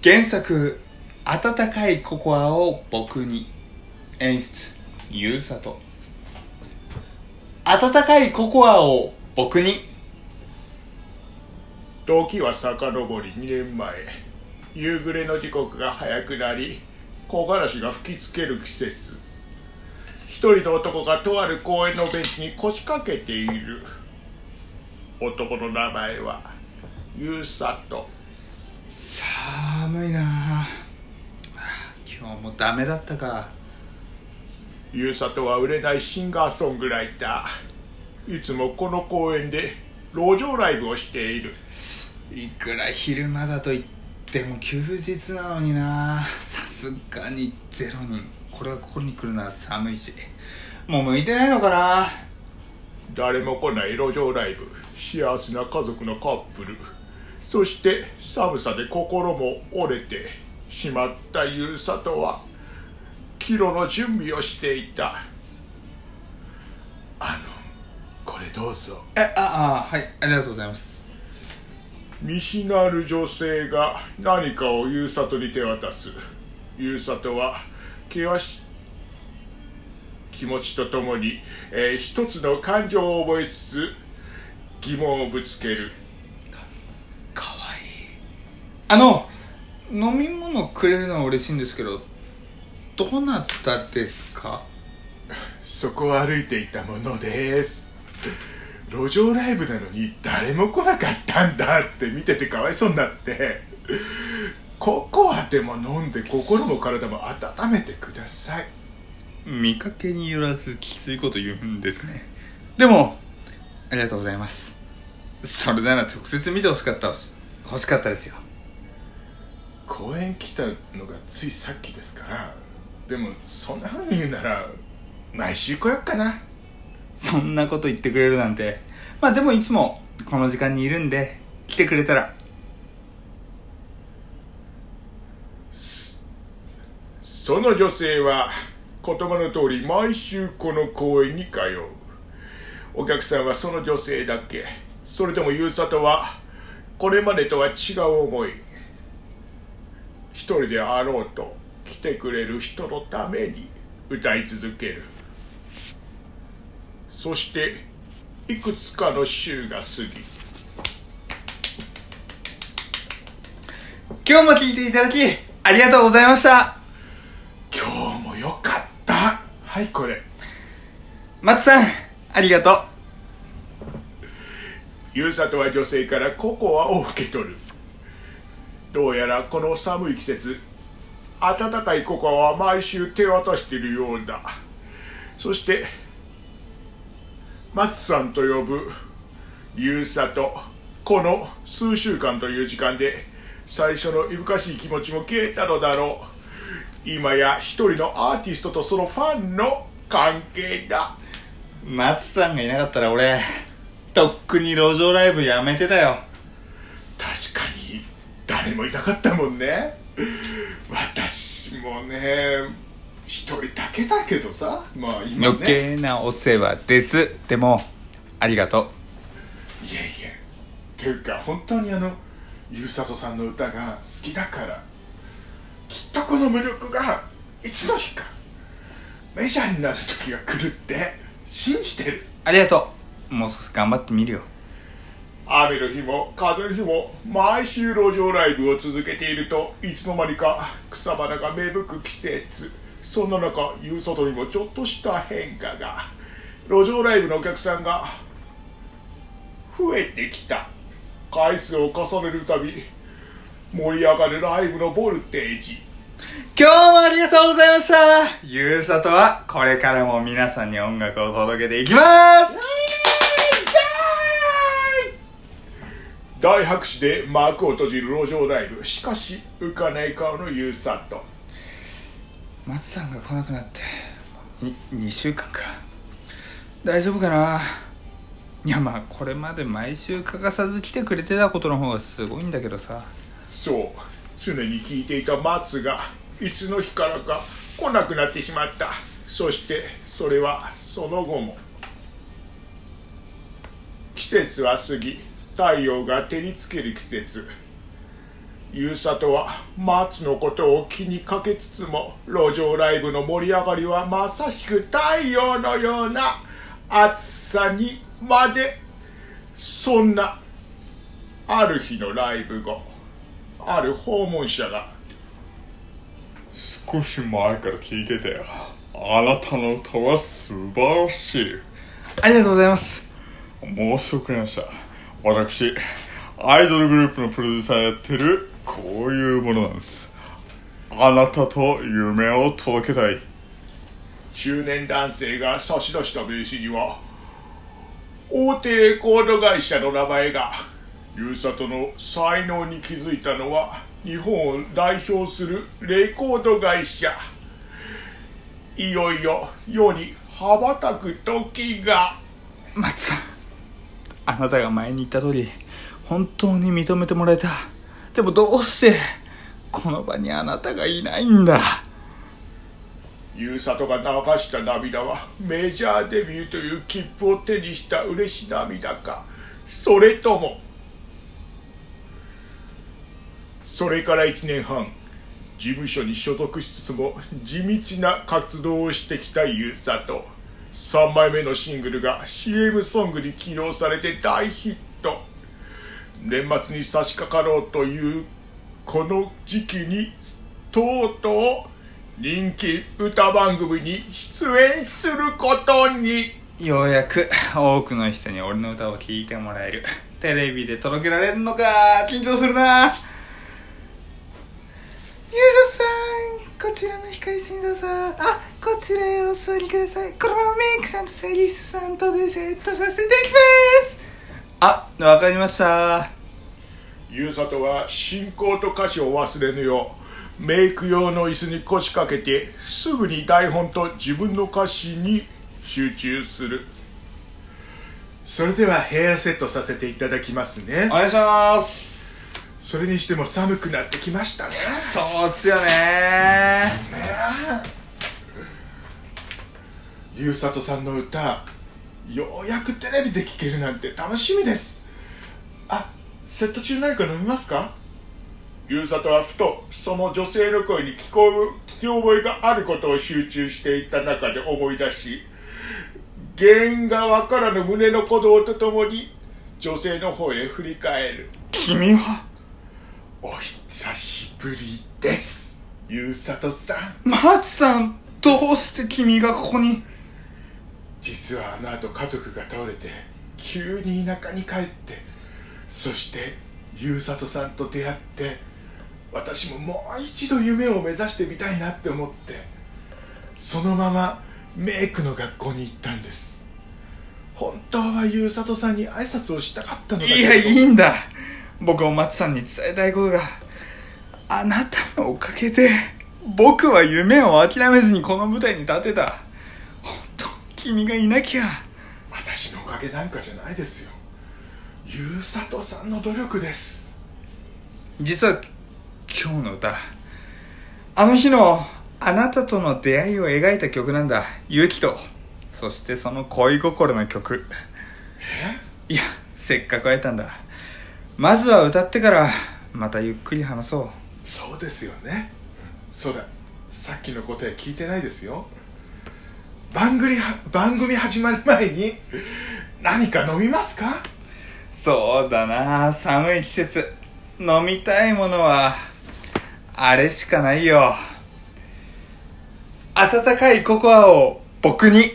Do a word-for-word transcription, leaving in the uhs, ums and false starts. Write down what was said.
原作温かいココアを僕に、演出ゆうさと。温かいココアを僕に。時は遡りにねんまえ、夕暮れの時刻が早くなり、木枯らしが吹きつける季節。一人の男がとある公園のベンチに腰掛けている。男の名前はゆうさと。寒いなあ、今日もダメだったか。ゆうさとは売れないシンガーソングライター。いつもこの公園で路上ライブをしている。いくら昼間だと言っても休日なのにな。さすがにゼロにん、これはここに来るのは寒いし、もう向いてないのかな。誰も来ない路上ライブ、幸せな家族のカップル、そして寒さで心も折れてしまったゆうさとは帰路の準備をしていた。あの、これどうぞ。え、ああ、はい、ありがとうございます。見知らぬ女性が何かをゆうさとに手渡す。ゆうさとは険し気持ちとともに、えー、一つの感情を覚えつつ疑問をぶつける。あの、飲み物くれるのは嬉しいんですけど、どなたですか？そこを歩いていたものです。路上ライブなのに誰も来なかったんだって見ててかわいそうになって、ココアでも飲んで心も体も温めてください。見かけによらずきついこと言うんですね。でもありがとうございます。それなら直接見てほしかった欲しかったですよ。公園来たのがついさっきですから。でもそんな風に言うなら毎週来よっかな。そんなこと言ってくれるなんて。まあでもいつもこの時間にいるんで来てくれたら。その女性は言葉の通り毎週この公園に通う。お客さんはその女性だけ。それでもゆうさとはこれまでとは違う思い。一人であろうと来てくれる人のために歌い続ける。そしていくつかの週が過ぎ。今日も聴いていただきありがとうございました。今日もよかった。はい、これ松さんありがとう。ゆうさとは女性からココアを受け取る。どうやらこの寒い季節、暖かいココアは毎週手渡しているようだ。そして松さんと呼ぶゆうさと、この数週間という時間で最初のいぶかしい気持ちも消えたのだろう。今や一人のアーティストとそのファンの関係だ。松さんがいなかったら俺とっくに路上ライブやめてたよ。確かに誰もいなかったもんね。私もね、一人だけだけどさ。まあ今ね、余計なお世話です。でもありがとう。いえいえ、っていうか本当にあのゆうさとさんの歌が好きだから、きっとこの魅力がいつの日かメジャーになる時が来るって信じてる。ありがとう。もう少し頑張ってみるよ。雨の日も風の日も毎週路上ライブを続けていると、いつの間にか草花が芽吹く季節。そんな中、ゆうさとにもちょっとした変化が。路上ライブのお客さんが増えてきた。回数を重ねるたび盛り上がるライブのボルテージ。今日もありがとうございました。ゆうさとはこれからも皆さんに音楽を届けていきます。大拍手で幕を閉じる路上ライブ。しかし浮かない顔のゆうさと。松さんが来なくなってにしゅうかんか。大丈夫かな。いやまあこれまで毎週欠かさず来てくれてたことの方がすごいんだけどさ。そう、常に聞いていた松がいつの日からか来なくなってしまった。そしてそれはその後も。季節は過ぎ、太陽が照りつける季節。ゆうさとは松のことを気にかけつつも、路上ライブの盛り上がりはまさしく太陽のような暑さにまで。そんなある日のライブ後、ある訪問者が、少し前から聞いてたよ、あなたの歌は素晴らしい、ありがとうございます、申し遅れました、私アイドルグループのプロデューサーやってる、こういうものなんです、あなたと夢を届けたい。中年男性が差し出した名刺には、大手レコード会社の名前が。ゆうさとの才能に気づいたのは、日本を代表するレコード会社。いよいよ世に羽ばたく時が。松さん、あなたが前に言った通り、本当に認めてもらえた。でもどうしてこの場にあなたがいないんだ。ゆうさとが流した涙は、メジャーデビューという切符を手にした嬉し涙か、それとも。それからいちねんはん、事務所に所属しつつも地道な活動をしてきたゆうさと。さんまいめのシングルが シーエム ソングに起用されて大ヒット。年末に差し掛かろうというこの時期に、とうとう人気歌番組に出演することに。ようやく多くの人に俺の歌を聴いてもらえる。テレビで届けられるのか、緊張するな。ゆうささん、こちらの控え室にどうぞ。あ、こちらへお座りください。このままメイクさんとセリスさんとでセットさせていただきます。あ、わかりました。ゆうさとは進行と歌詞を忘れぬよう、メイク用の椅子に腰掛けて、すぐに台本と自分の歌詞に集中する。それではヘアセットさせていただきますね。お願いします。それにしても寒くなってきましたね。そうっすよね。ゆうさとさんの歌、ようやくテレビで聴けるなんて楽しみです。あ、セット中何か飲みますか。ゆうさとはふとその女性の声に聞こえ、聞き覚えがあることを集中していた中で思い出し、原因がわからぬ胸の鼓動とともに女性の方へ振り返る。君はお久しぶりです、ゆうさとさん。松さん、どうして君がここに。実はあの後家族が倒れて、急に田舎に帰って、そしてゆうさとさんと出会って、私ももう一度夢を目指してみたいなって思って、そのままメイクの学校に行ったんです。本当はゆうさとさんに挨拶をしたかったのだけど。いや、いいんだ。僕も松さんに伝えたいことが、あなたのおかげで僕は夢を諦めずにこの舞台に立てた。君がいなきゃ。私のおかげなんかじゃないですよ、ゆうさとさんの努力です。実は今日の歌、あの日のあなたとの出会いを描いた曲なんだ。勇気と、そしてその恋心の曲。え？いや、せっかく会えたんだ。まずは歌ってからまたゆっくり話そう。そうですよね。そうだ、さっきの答え聞いてないですよ。番組は、番組始まる前に何か飲みますか？そうだな、寒い季節、飲みたいものはあれしかないよ。温かいココアを僕に。